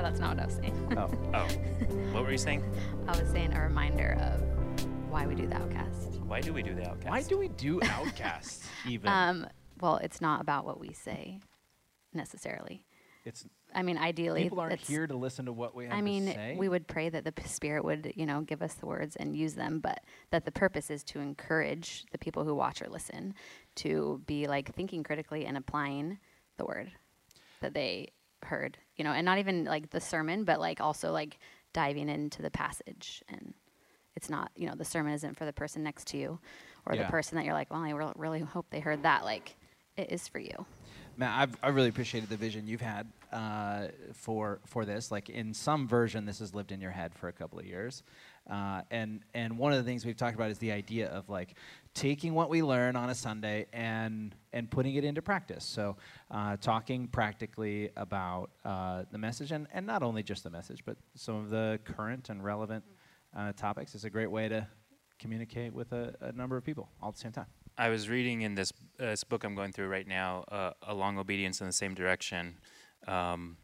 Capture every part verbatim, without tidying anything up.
No, that's not what I was saying. Oh. Oh. What were you saying? I was saying a reminder of why we do the Outcast. Why do we do the Outcast? Why do we do Outcasts even? Um, well, it's not about what we say necessarily. It's. I mean, ideally, people aren't here to listen to what we have I mean, to say. I mean, we would pray that the Spirit would, you know, give us the words and use them, but that the purpose is to encourage the people who watch or listen to be, like, thinking critically and applying the word that they heard, you know, and not even, like, the sermon, but, like, also, like, diving into the passage. And it's not, you know, the sermon isn't for the person next to you or yeah. the person that you're like, well, I re- really hope they heard that. Like, it is for you. Matt, I've, I really appreciated the vision you've had uh, for for this. Like, in some version, this has lived in your head for a couple of years. Uh, and and one of the things we've talked about is the idea of, like, taking what we learn on a Sunday and and putting it into practice. So uh, talking practically about uh, the message, and, and not only just the message, but some of the current and relevant uh, topics is a great way to communicate with a, a number of people all at the same time. I was reading in this, uh, this book I'm going through right now, uh, A Long Obedience in the Same Direction, um,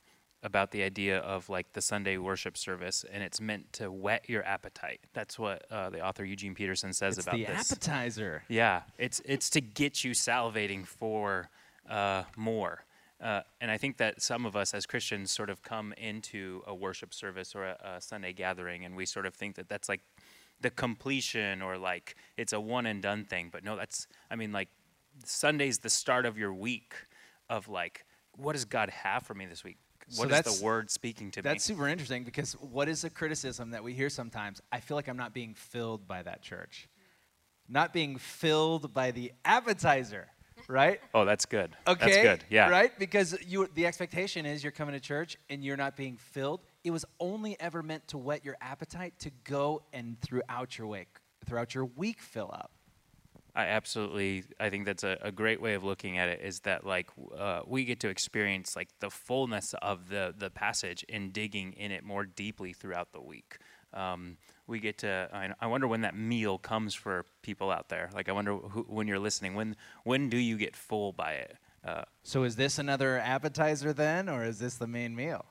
about the idea of, like, the Sunday worship service, and it's meant to whet your appetite. That's what uh, the author Eugene Peterson says it's about this. It's the appetizer. Yeah, it's it's to get you salivating for uh, more. Uh, and I think that some of us as Christians sort of come into a worship service or a, a Sunday gathering, and we sort of think that that's, like, the completion, or like it's a one and done thing. But no, that's, I mean, like, Sunday's the start of your week of, like, what does God have for me this week? What so is the word speaking to that's me? That's super interesting, because what is a criticism that we hear sometimes? I feel like I'm not being filled by that church. Not being filled by the appetizer, right? Oh, that's good. Okay. That's good, yeah. Right? Because you, the expectation is you're coming to church and you're not being filled. It was only ever meant to whet your appetite to go and throughout your week, throughout your week, fill up. I absolutely, I think that's a, a great way of looking at it, is that, like, uh, we get to experience, like, the fullness of the, the passage and digging in it more deeply throughout the week. Um, we get to, I, I wonder when that meal comes for people out there. Like, I wonder who, when you're listening, when, when do you get full by it? Uh, so is this another appetizer then, or is this the main meal?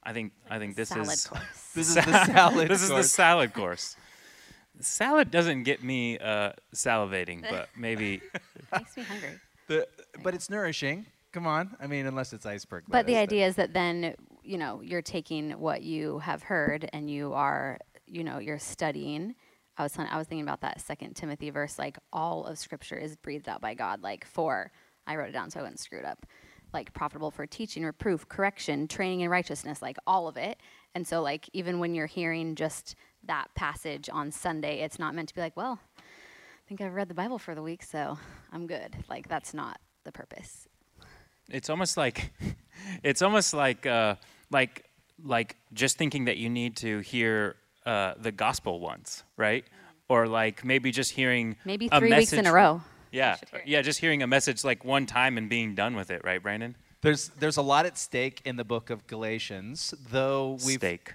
I think I think this salad is course. This is the salad. This course. is the salad course. Salad doesn't get me uh, salivating, but maybe makes me hungry. The, but it's nourishing. Come on, I mean, unless it's iceberg. But the idea then. is that then you know you're taking what you have heard and you are you know you're studying. I was I was thinking about that Second Timothy verse, like, all of Scripture is breathed out by God. Like, for I wrote it down so I wouldn't screw it up. Like, profitable for teaching, reproof, correction, training in righteousness, like, all of it. And so, like, even when you're hearing just that passage on Sunday, it's not meant to be like, well, I think I've read the Bible for the week, so I'm good. Like, that's not the purpose. It's almost like, it's almost like, uh, like, like just thinking that you need to hear uh, the gospel once, right? Or, like, maybe just hearing maybe three weeks in a row. Yeah, yeah, just hearing a message, like, one time and being done with it, right, Brandon? There's there's a lot at stake in the book of Galatians, though we've... Steak.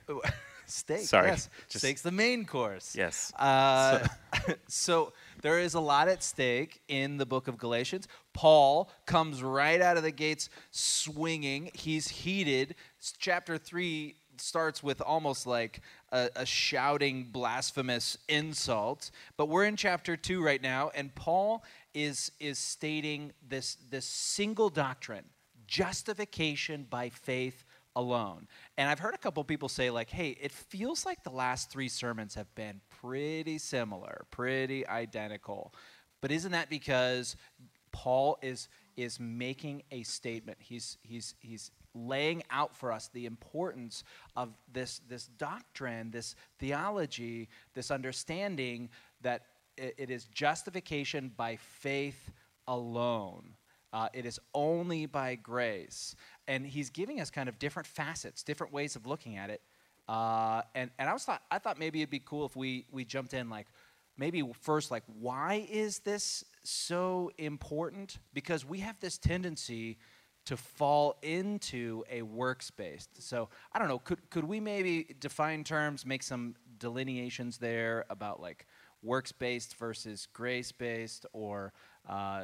Steak, Sorry, yes. Steak's the main course. Yes. Uh, so. so there is a lot at stake in the book of Galatians. Paul comes right out of the gates swinging. He's heated. Chapter three starts with almost like... A, a shouting, blasphemous insult. But we're in chapter two right now, and Paul is is stating this, this single doctrine, justification by faith alone. And I've heard a couple people say, like, hey, it feels like the last three sermons have been pretty similar, pretty identical. But isn't that because Paul is is making a statement? He's he's he's laying out for us the importance of this this doctrine, this theology, this understanding that it, it is justification by faith alone. Uh, it is only by grace. And he's giving us kind of different facets, different ways of looking at it. Uh, and and I was thought I thought maybe it'd be cool if we we jumped in, like, maybe first, like, why is this so important? Because we have this tendency to fall into a works-based. So, I don't know, could could we maybe define terms, make some delineations there about, like, works-based versus grace-based, or uh,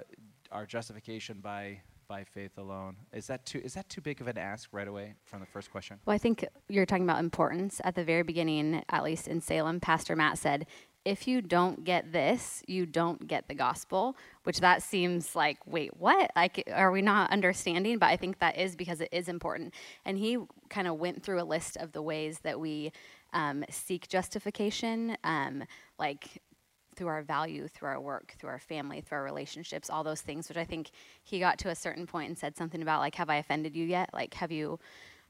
our justification by by faith alone. Is that too is that too big of an ask right away from the first question? Well, I think you're talking about importance. At the very beginning, at least in Salem, Pastor Matt said, if you don't get this, you don't get the gospel, which that seems like, wait, what? Like, are we not understanding? But I think that is because it is important. And he kind of went through a list of the ways that we um, seek justification, um, like through our value, through our work, through our family, through our relationships, all those things, which I think he got to a certain point and said something about, like, have I offended you yet? Like, have you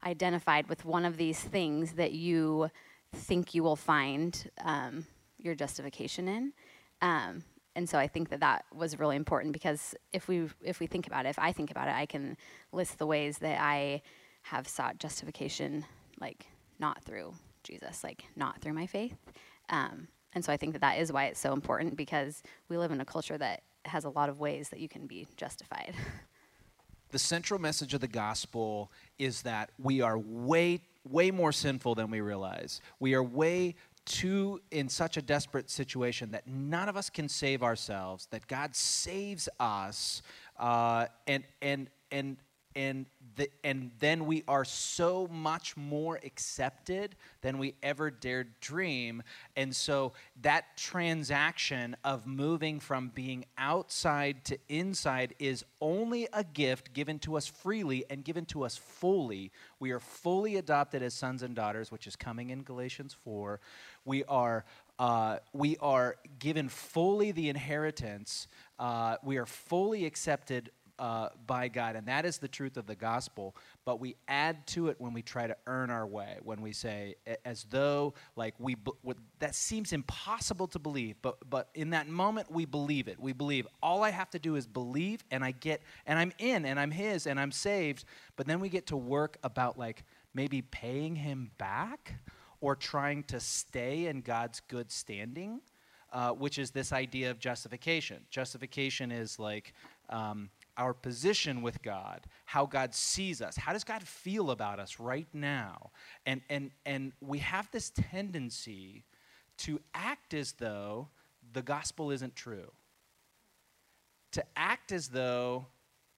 identified with one of these things that you think you will find um your justification in, um, and so I think that that was really important, because if we if we think about it, if I think about it, I can list the ways that I have sought justification, like not through Jesus, like not through my faith, um, and so I think that that is why it's so important, because we live in a culture that has a lot of ways that you can be justified. The central message of the gospel is that we are way way more sinful than we realize. We are way Two in such a desperate situation that none of us can save ourselves, that God saves us, uh, and and and and the, and then we are so much more accepted than we ever dared dream. And so that transaction of moving from being outside to inside is only a gift given to us freely and given to us fully. We are fully adopted as sons and daughters, which is coming in Galatians four. We are uh, we are given fully the inheritance. Uh, we are fully accepted Uh, by God, and that is the truth of the gospel, but we add to it when we try to earn our way, when we say, as though, like, we, what, that seems impossible to believe, but but in that moment, we believe it. We believe, all I have to do is believe, and I get, and I'm in, and I'm his, and I'm saved, but then we get to work about, like, maybe paying him back, or trying to stay in God's good standing, uh, which is this idea of justification. Justification is, like, um, our position with God, how God sees us, how does God feel about us right now? And and and we have this tendency to act as though the gospel isn't true, to act as though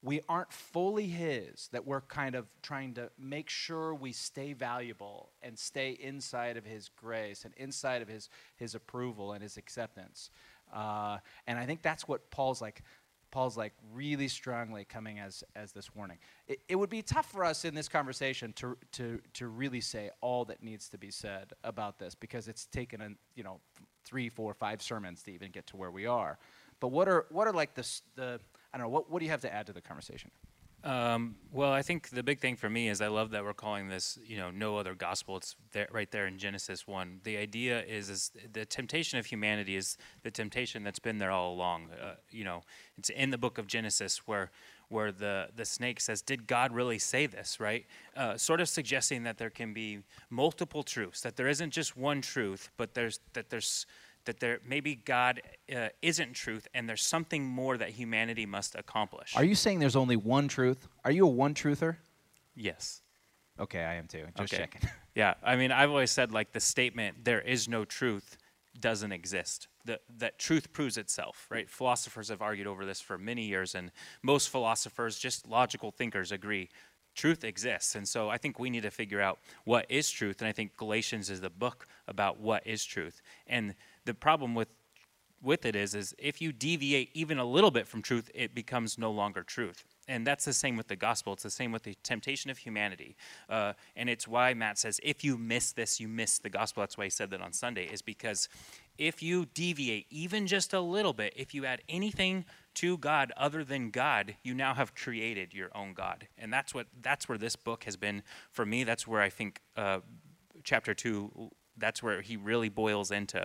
we aren't fully his, that we're kind of trying to make sure we stay valuable and stay inside of his grace and inside of his, his approval and his acceptance. Uh, and I think that's what Paul's like, Paul's like really strongly coming as as this warning. It, it would be tough for us in this conversation to to to really say all that needs to be said about this, because it's taken a, you know three, four, five sermons to even get to where we are. But what are what are like the the I don't know what what do you have to add to the conversation? Um, well, I think the big thing for me is I love that we're calling this you know no other gospel. It's there, right there in Genesis one. The idea is is the temptation of humanity is the temptation that's been there all along. Uh, you know, it's in the book of Genesis where where the the snake says, "Did God really say this?" Right, uh, sort of suggesting that there can be multiple truths, that there isn't just one truth, but there's that there's that there maybe God uh, isn't truth, and there's something more that humanity must accomplish. Are you saying there's only one truth? Are you a one-truther? Yes. Okay, I am too. Just okay. Checking. Yeah, I mean, I've always said, like, the statement, there is no truth, doesn't exist. The, that truth proves itself, right? Philosophers have argued over this for many years, and most philosophers, just logical thinkers, agree truth exists. And so I think we need to figure out what is truth, and I think Galatians is the book about what is truth. And the problem with with it is, is if you deviate even a little bit from truth, it becomes no longer truth. And that's the same with the gospel. It's the same with the temptation of humanity. Uh, and it's why Matt says, if you miss this, you miss the gospel. That's why he said that on Sunday, is because if you deviate even just a little bit, if you add anything to God other than God, you now have created your own God. And that's what that's where this book has been for me. That's where I think uh, chapter two, that's where he really boils into,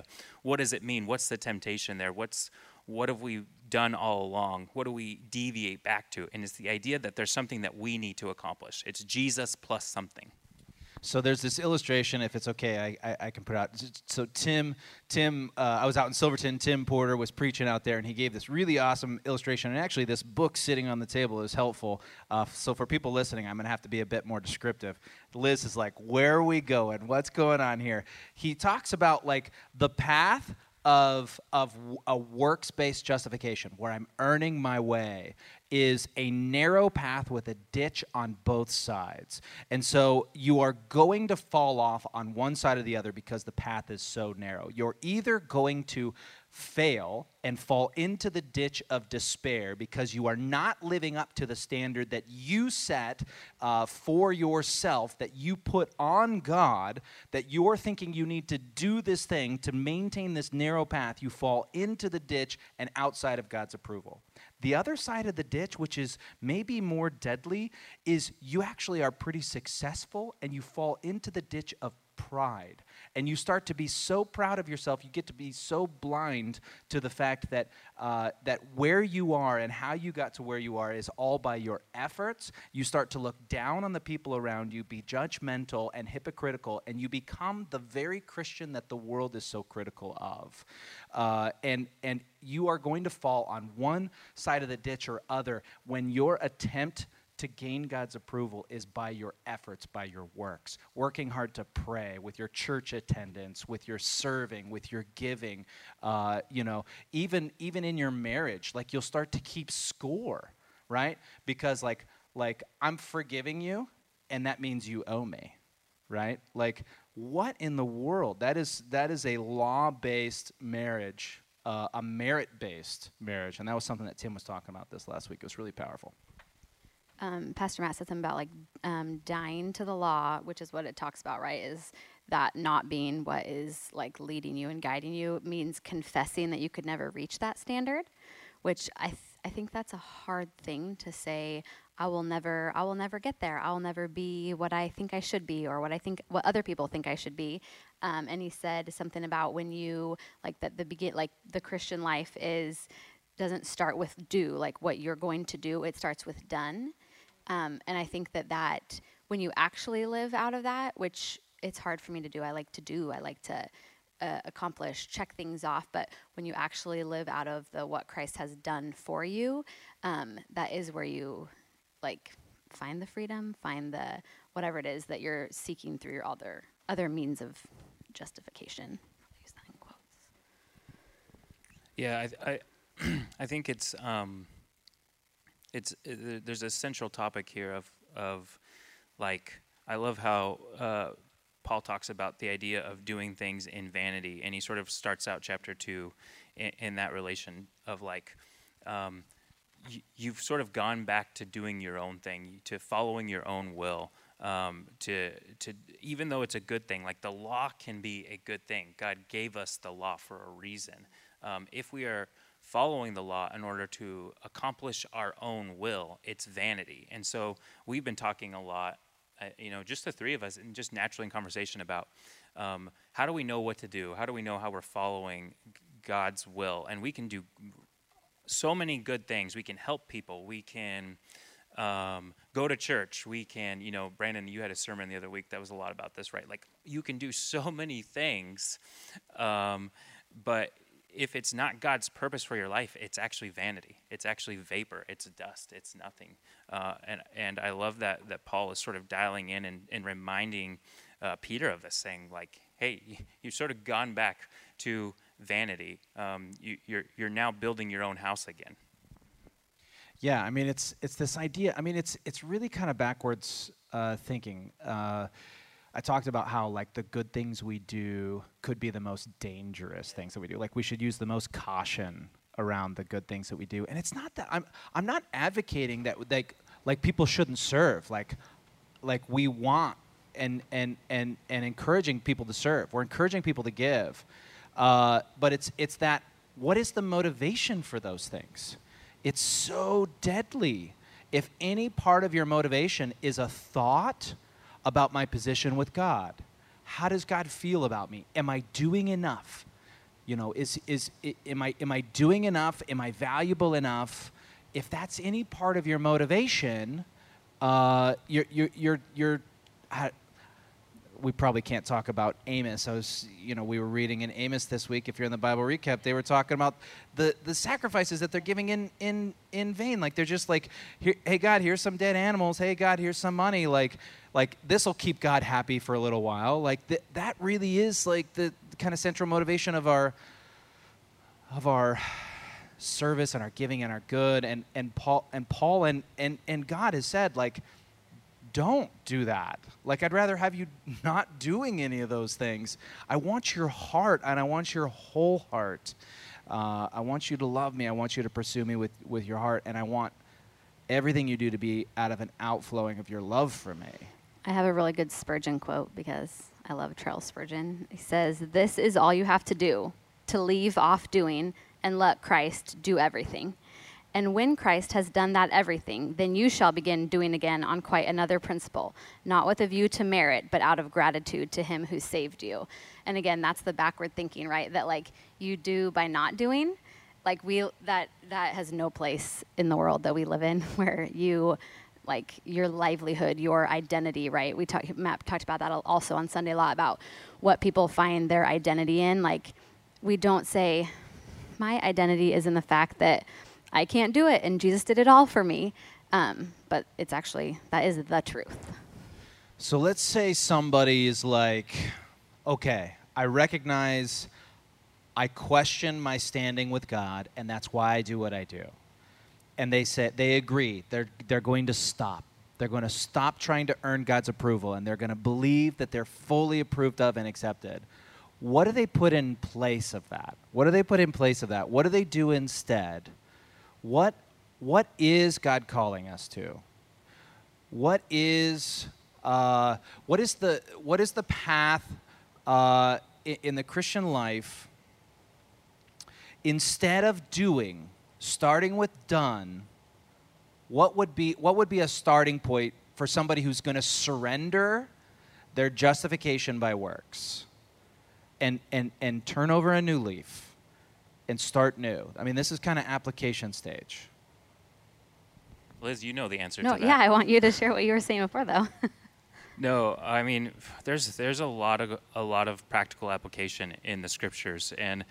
what does it mean? What's the temptation there? What's what have we done all along? What do we deviate back to? And it's the idea that there's something that we need to accomplish. It's Jesus plus something. So there's this illustration, if it's okay, I, I, I can put out. So Tim, Tim, uh, I was out in Silverton. Tim Porter was preaching out there, and he gave this really awesome illustration. And actually, this book sitting on the table is helpful. Uh, so for people listening, I'm going to have to be a bit more descriptive. Liz is like, where are we going? What's going on here? He talks about, like, the path of of a works-based justification where I'm earning my way is a narrow path with a ditch on both sides. And so you are going to fall off on one side or the other because the path is so narrow. You're either going to fail and fall into the ditch of despair because you are not living up to the standard that you set uh, for yourself, that you put on God, that you're thinking you need to do this thing to maintain this narrow path. You fall into the ditch and outside of God's approval. The other side of the ditch, which is maybe more deadly, is you actually are pretty successful and you fall into the ditch of pride. And you start to be so proud of yourself, you get to be so blind to the fact that uh, that where you are and how you got to where you are is all by your efforts. You start to look down on the people around you, be judgmental and hypocritical, and you become the very Christian that the world is so critical of. Uh, and and you are going to fall on one side of the ditch or other when your attempt to gain God's approval is by your efforts, by your works, working hard to pray, with your church attendance, with your serving, with your giving, uh, you know, even even in your marriage, like you'll start to keep score, right? Because like like I'm forgiving you, and that means you owe me, right? Like what in the world? That is that is a law-based marriage, uh, a merit-based marriage, and that was something that Tim was talking about this last week. It was really powerful. Um, Pastor Matt said something about like um, dying to the law, which is what it talks about, right? Is that not being what is like leading you and guiding you. It means confessing that you could never reach that standard, which I th- I think that's a hard thing to say. I will never I will never get there. I'll never be what I think I should be, or what I think what other people think I should be. Um, and he said something about when you like that the begin like the Christian life is doesn't start with do like what you're going to do. It starts with done. Um, and I think that that when you actually live out of that, which it's hard for me to do, I like to do, I like to uh, accomplish, check things off. But when you actually live out of the what Christ has done for you, um, that is where you like find the freedom, find the whatever it is that you're seeking through your other other means of justification. I'll use that in quotes. Yeah, I I, I think it's. Um It's uh, there's a central topic here of of like I love how uh, Paul talks about the idea of doing things in vanity, and he sort of starts out chapter two in, in that relation of like um, y- you've sort of gone back to doing your own thing, to following your own will, um, to to even though it's a good thing, like the law can be a good thing. God gave us the law for a reason. Um, if we are following the law in order to accomplish our own will, it's vanity. And so we've been talking a lot, uh, you know, just the three of us, and just naturally in conversation about um, how do we know what to do? How do we know how we're following God's will? And we can do so many good things. We can help people. We can um, go to church. We can, you know, Brandon, you had a sermon the other week that was a lot about this, right? Like you can do so many things, um, but if it's not God's purpose for your life, it's actually vanity. It's actually vapor. It's dust. It's nothing. Uh, and and I love that that Paul is sort of dialing in and, and reminding uh, Peter of this, saying like, hey, you've sort of gone back to vanity. Um, you, you're you're now building your own house again. Yeah, I mean, it's it's this idea. I mean, it's it's really kind of backwards uh, thinking. Uh, I talked about how like the good things we do could be the most dangerous things that we do. Like we should use the most caution around the good things that we do. And it's not that I'm I'm not advocating that like like people shouldn't serve. Like like we want and and and and encouraging people to serve. We're encouraging people to give. Uh, but it's it's that what is the motivation for those things? It's so deadly. If any part of your motivation is a thought about my position with God. How does God feel about me? Am I doing enough? You know, is is I, am I am I doing enough? Am I valuable enough? If that's any part of your motivation, uh, you're you're you're you're. I, we probably can't talk about Amos. I was, you know, we were reading in Amos this week. If you're in the Bible recap, they were talking about the the sacrifices that they're giving in in in vain. Like they're just like, here, hey God, here's some dead animals. Hey God, here's some money. Like. Like, this will keep God happy for a little while. Like, th- that really is, like, the, the kind of central motivation of our of our service and our giving and our good. And and Paul and Paul and and, and God has said, like, don't do that. Like, I'd rather have you not doing any of those things. I want your heart, and I want your whole heart. Uh, I want you to love me. I want you to pursue me with, with your heart. And I want everything you do to be out of an outflowing of your love for me. I have a really good Spurgeon quote because I love Charles Spurgeon. He says, "This is all you have to do, to leave off doing and let Christ do everything. And when Christ has done that everything, then you shall begin doing again on quite another principle, not with a view to merit, but out of gratitude to him who saved you." And again, that's the backward thinking, right? That like you do by not doing, like we, that, that has no place in the world that we live in where you, like your livelihood, your identity, right? We talked, Matt talked about that also on Sunday a lot about what people find their identity in. Like we don't say, my identity is in the fact that I can't do it, and Jesus did it all for me. Um, but it's actually, that is the truth. So let's say somebody is like, okay, I recognize I question my standing with God, and that's why I do what I do. And they say, they agree, they're, they're going to stop. They're going to stop trying to earn God's approval, and they're going to believe that they're fully approved of and accepted. What do they put in place of that? What do they put in place of that? What do they do instead? What, what is God calling us to? What is, uh, what is the, what is the path uh, in, in the Christian life? Instead of doing, starting with done, what would be, what would be a starting point for somebody who's going to surrender their justification by works and and and turn over a new leaf? And start new. I mean, this is kind of application stage. Liz, you know the answer no, to that. Yeah, I want you to share what you were saying before, though. No, I mean, there's there's a lot of a lot of practical application in the scriptures, and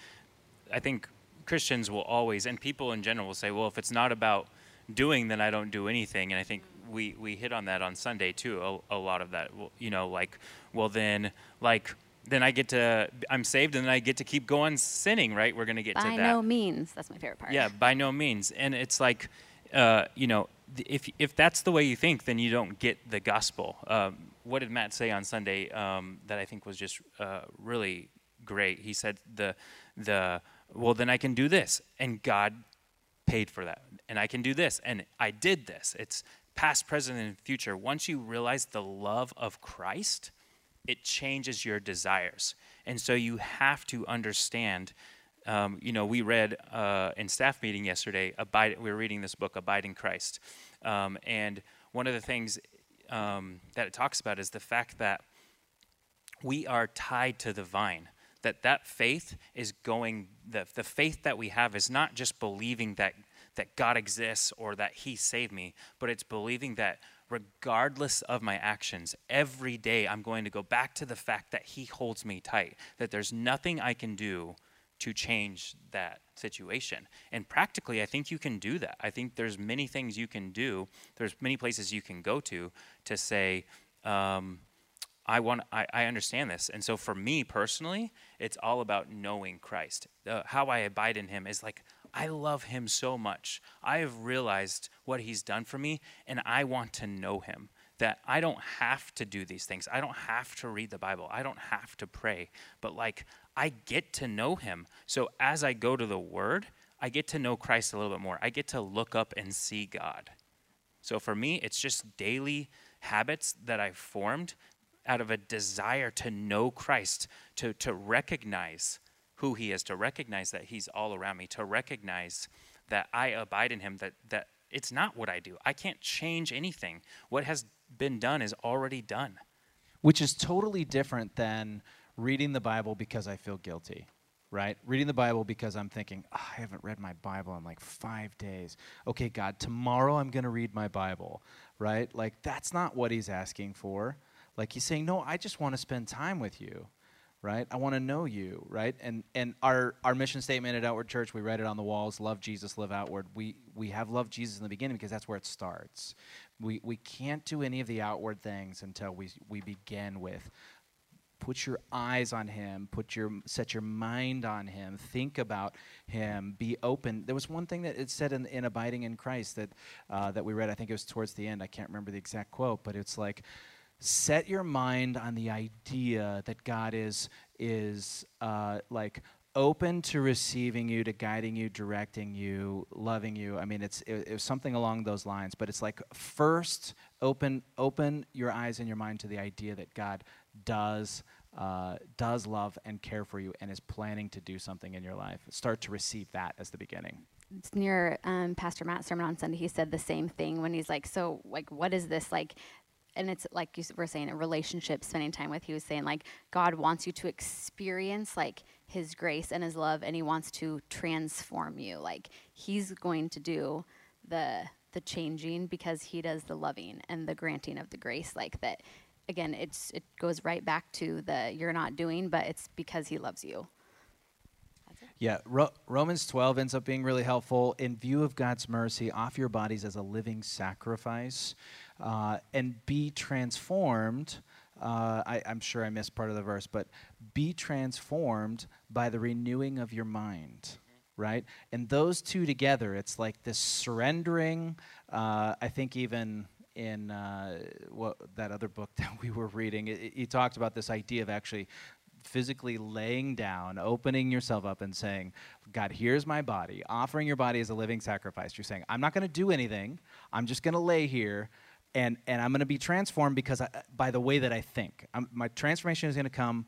I think Christians will always, and people in general, will say, well, if it's not about doing, then I don't do anything. And I think we we hit on that on Sunday too. A, a lot of that, you know, like, well, then, like. Then I get to, I'm saved, and then I get to keep going sinning, right? We're going to get to that. By no means. That's my favorite part. Yeah, by no means. And it's like, uh, you know, if if that's the way you think, then you don't get the gospel. Um, what did Matt say on Sunday um, that I think was just uh, really great? He said, the the well, then I can do this, and God paid for that. And I can do this, and I did this. It's past, present, and future. Once you realize the love of Christ, it changes your desires. And so you have to understand, um, you know, we read uh, in staff meeting yesterday, Abide, we were reading this book, Abide in Christ. Um, and one of the things um, that it talks about is the fact that we are tied to the vine, that that faith is going, the, the faith that we have is not just believing that that God exists or that he saved me, but it's believing that regardless of my actions, every day I'm going to go back to the fact that he holds me tight, that there's nothing I can do to change that situation. And practically, I think you can do that. I think there's many things you can do. There's many places you can go to to say, um, I want, I, I understand this. And so for me personally, it's all about knowing Christ. Uh, how I abide in him is like, I love him so much. I have realized what he's done for me, and I want to know him, that I don't have to do these things. I don't have to read the Bible. I don't have to pray, but like I get to know him. So as I go to the Word, I get to know Christ a little bit more. I get to look up and see God. So for me, it's just daily habits that I've formed out of a desire to know Christ, to, to recognize who he is, to recognize that he's all around me, to recognize that I abide in him, that, that it's not what I do. I can't change anything. What has been done is already done. Which is totally different than reading the Bible because I feel guilty, right? Reading the Bible because I'm thinking, oh, I haven't read my Bible in like five days. Okay, God, tomorrow I'm going to read my Bible, right? Like that's not what he's asking for. Like he's saying, no, I just want to spend time with you. Right? I want to know you, right? And and our, our mission statement at Outward Church, we read it on the walls, love Jesus, live outward. We we have loved Jesus in the beginning because that's where it starts. We we can't do any of the outward things until we we begin with Put your eyes on him. Put your set your mind on him. Think about him. Be open. There was one thing that it said in, in Abiding in Christ that uh, that we read. I think it was towards the end. I can't remember the exact quote, but it's like, set your mind on the idea that God is is uh, like open to receiving you, to guiding you, directing you, loving you. I mean, it's it, it was something along those lines. But it's like first, open open your eyes and your mind to the idea that God does uh, does love and care for you and is planning to do something in your life. Start to receive that as the beginning. It's near um, Pastor Matt's sermon on Sunday. He said the same thing when he's like, so like, what is this like? And it's like you were saying, a relationship, spending time with. He was saying like, God wants you to experience like his grace and his love, and he wants to transform you. Like he's going to do the the changing because he does the loving and the granting of the grace like that. Again, it's it goes right back to the you're not doing, but it's because he loves you. That's it. Yeah, Ro- Romans twelve ends up being really helpful. In view of God's mercy, offer your bodies as a living sacrifice, uh, and be transformed. Uh, I, I'm sure I missed part of the verse, but be transformed by the renewing of your mind. Right? And those two together, it's like this surrendering. Uh, I think even in uh, what that other book that we were reading, he talked about this idea of actually physically laying down, opening yourself up and saying, God, here's my body, offering your body as a living sacrifice. You're saying, I'm not going to do anything. I'm just going to lay here, and, and I'm going to be transformed because I, by the way that I think. I'm, my transformation is going to come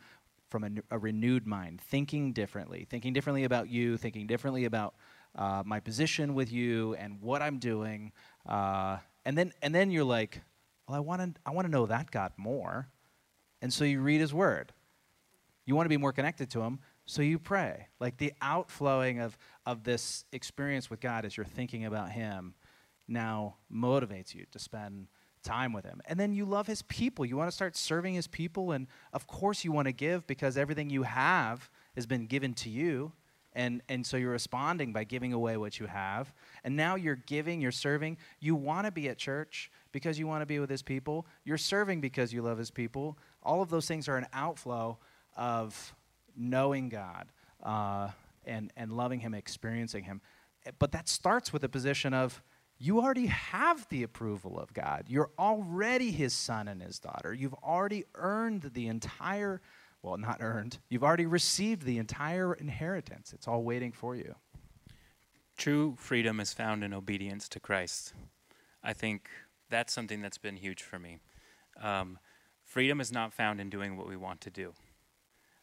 from a, a renewed mind, thinking differently, thinking differently about you, thinking differently about uh, my position with you and what I'm doing. Uh, And then, and then you're like, well, I want to, I want to know that God more, and so you read His Word. You want to be more connected to Him, so you pray. Like the outflowing of of this experience with God as you're thinking about Him, now motivates you to spend time with Him. And then you love His people. You want to start serving His people, and of course you want to give because everything you have has been given to you. And and so you're responding by giving away what you have. And now you're giving, you're serving. You want to be at church because you want to be with His people. You're serving because you love His people. All of those things are an outflow of knowing God uh, and, and loving Him, experiencing Him. But that starts with a position of you already have the approval of God. You're already His son and His daughter. You've already earned the entire Well, not earned. You've already received the entire inheritance. It's all waiting for you. True freedom is found in obedience to Christ. I think that's something that's been huge for me. Um, freedom is not found in doing what we want to do.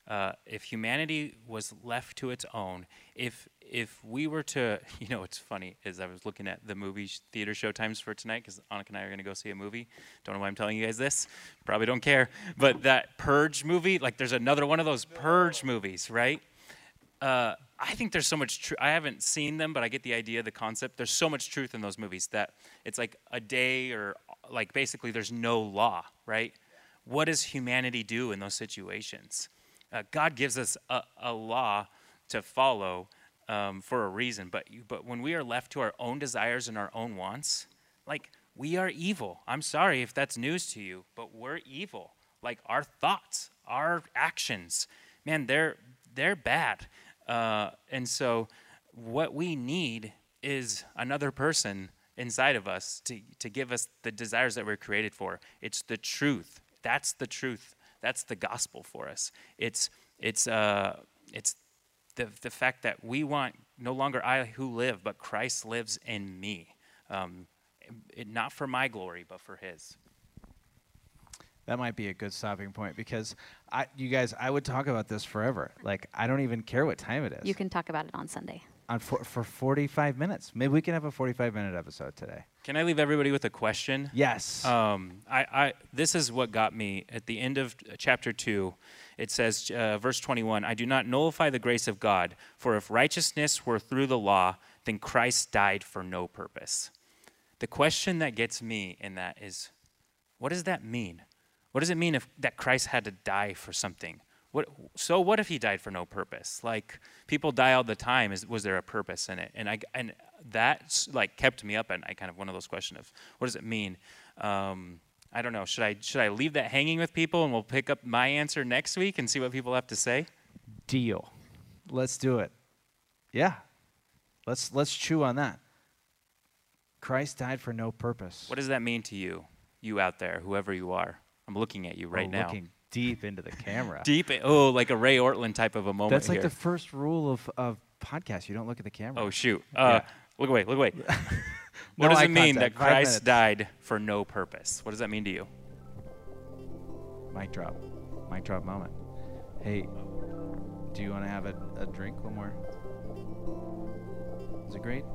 Uh, if humanity was left to its own, if if we were to, you know, it's funny, is I was looking at the movie sh- theater show times for tonight because Annika and I are going to go see a movie. Don't know why I'm telling you guys this. Probably don't care. But that Purge movie, like there's another one of those Purge movies, right? Uh, I think there's so much truth. I haven't seen them, but I get the idea, the concept. There's so much truth in those movies that it's like a day or like basically there's no law, right? What does humanity do in those situations? Uh, God gives us a, a law to follow um, for a reason, but you, but when we are left to our own desires and our own wants, like we are evil. I'm sorry if that's news to you, but we're evil. Like our thoughts, our actions, man, they're they're bad. Uh, and so, what we need is another person inside of us to to give us the desires that we're created for. It's the truth. That's the truth. That's the gospel for us. It's it's uh it's the the fact that we want no longer I who live, but Christ lives in me. Um, it, not for my glory, but for His. That might be a good stopping point because I, you guys, I would talk about this forever. Like I don't even care what time it is. You can talk about it on Sunday. On for, for forty-five minutes. Maybe we can have a forty-five minute episode today. Can I leave everybody with a question? Yes. Um, I, I this is what got me. At the end of chapter two, it says, uh, verse twenty-one, I do not nullify the grace of God, for if righteousness were through the law, then Christ died for no purpose. The question that gets me in that is, what does that mean? What does it mean if that Christ had to die for something? What, so what if He died for no purpose? Like people die all the time. Is, was there a purpose in it? And I and that like kept me up. And I kind of one of those questions of what does it mean? Um, I don't know, should I, should I leave that hanging with people and we'll pick up my answer next week and see what people have to say? Deal. Let's do it. Yeah. Let's, let's chew on that. Christ died for no purpose. What does that mean to you, you out there, whoever you are? I'm looking at you right oh, now. Looking deep into the camera. Deep, in, oh, like a Ray Ortlund type of a moment. That's like here. The first rule of, of podcasts. You don't look at the camera. Oh, shoot. Uh, yeah. Look away, look away. What no does it mean contact. That Christ died for no purpose? What does that mean to you? Mic drop. Mic drop moment. Hey, do you want to have a, a drink? One more. Is it great?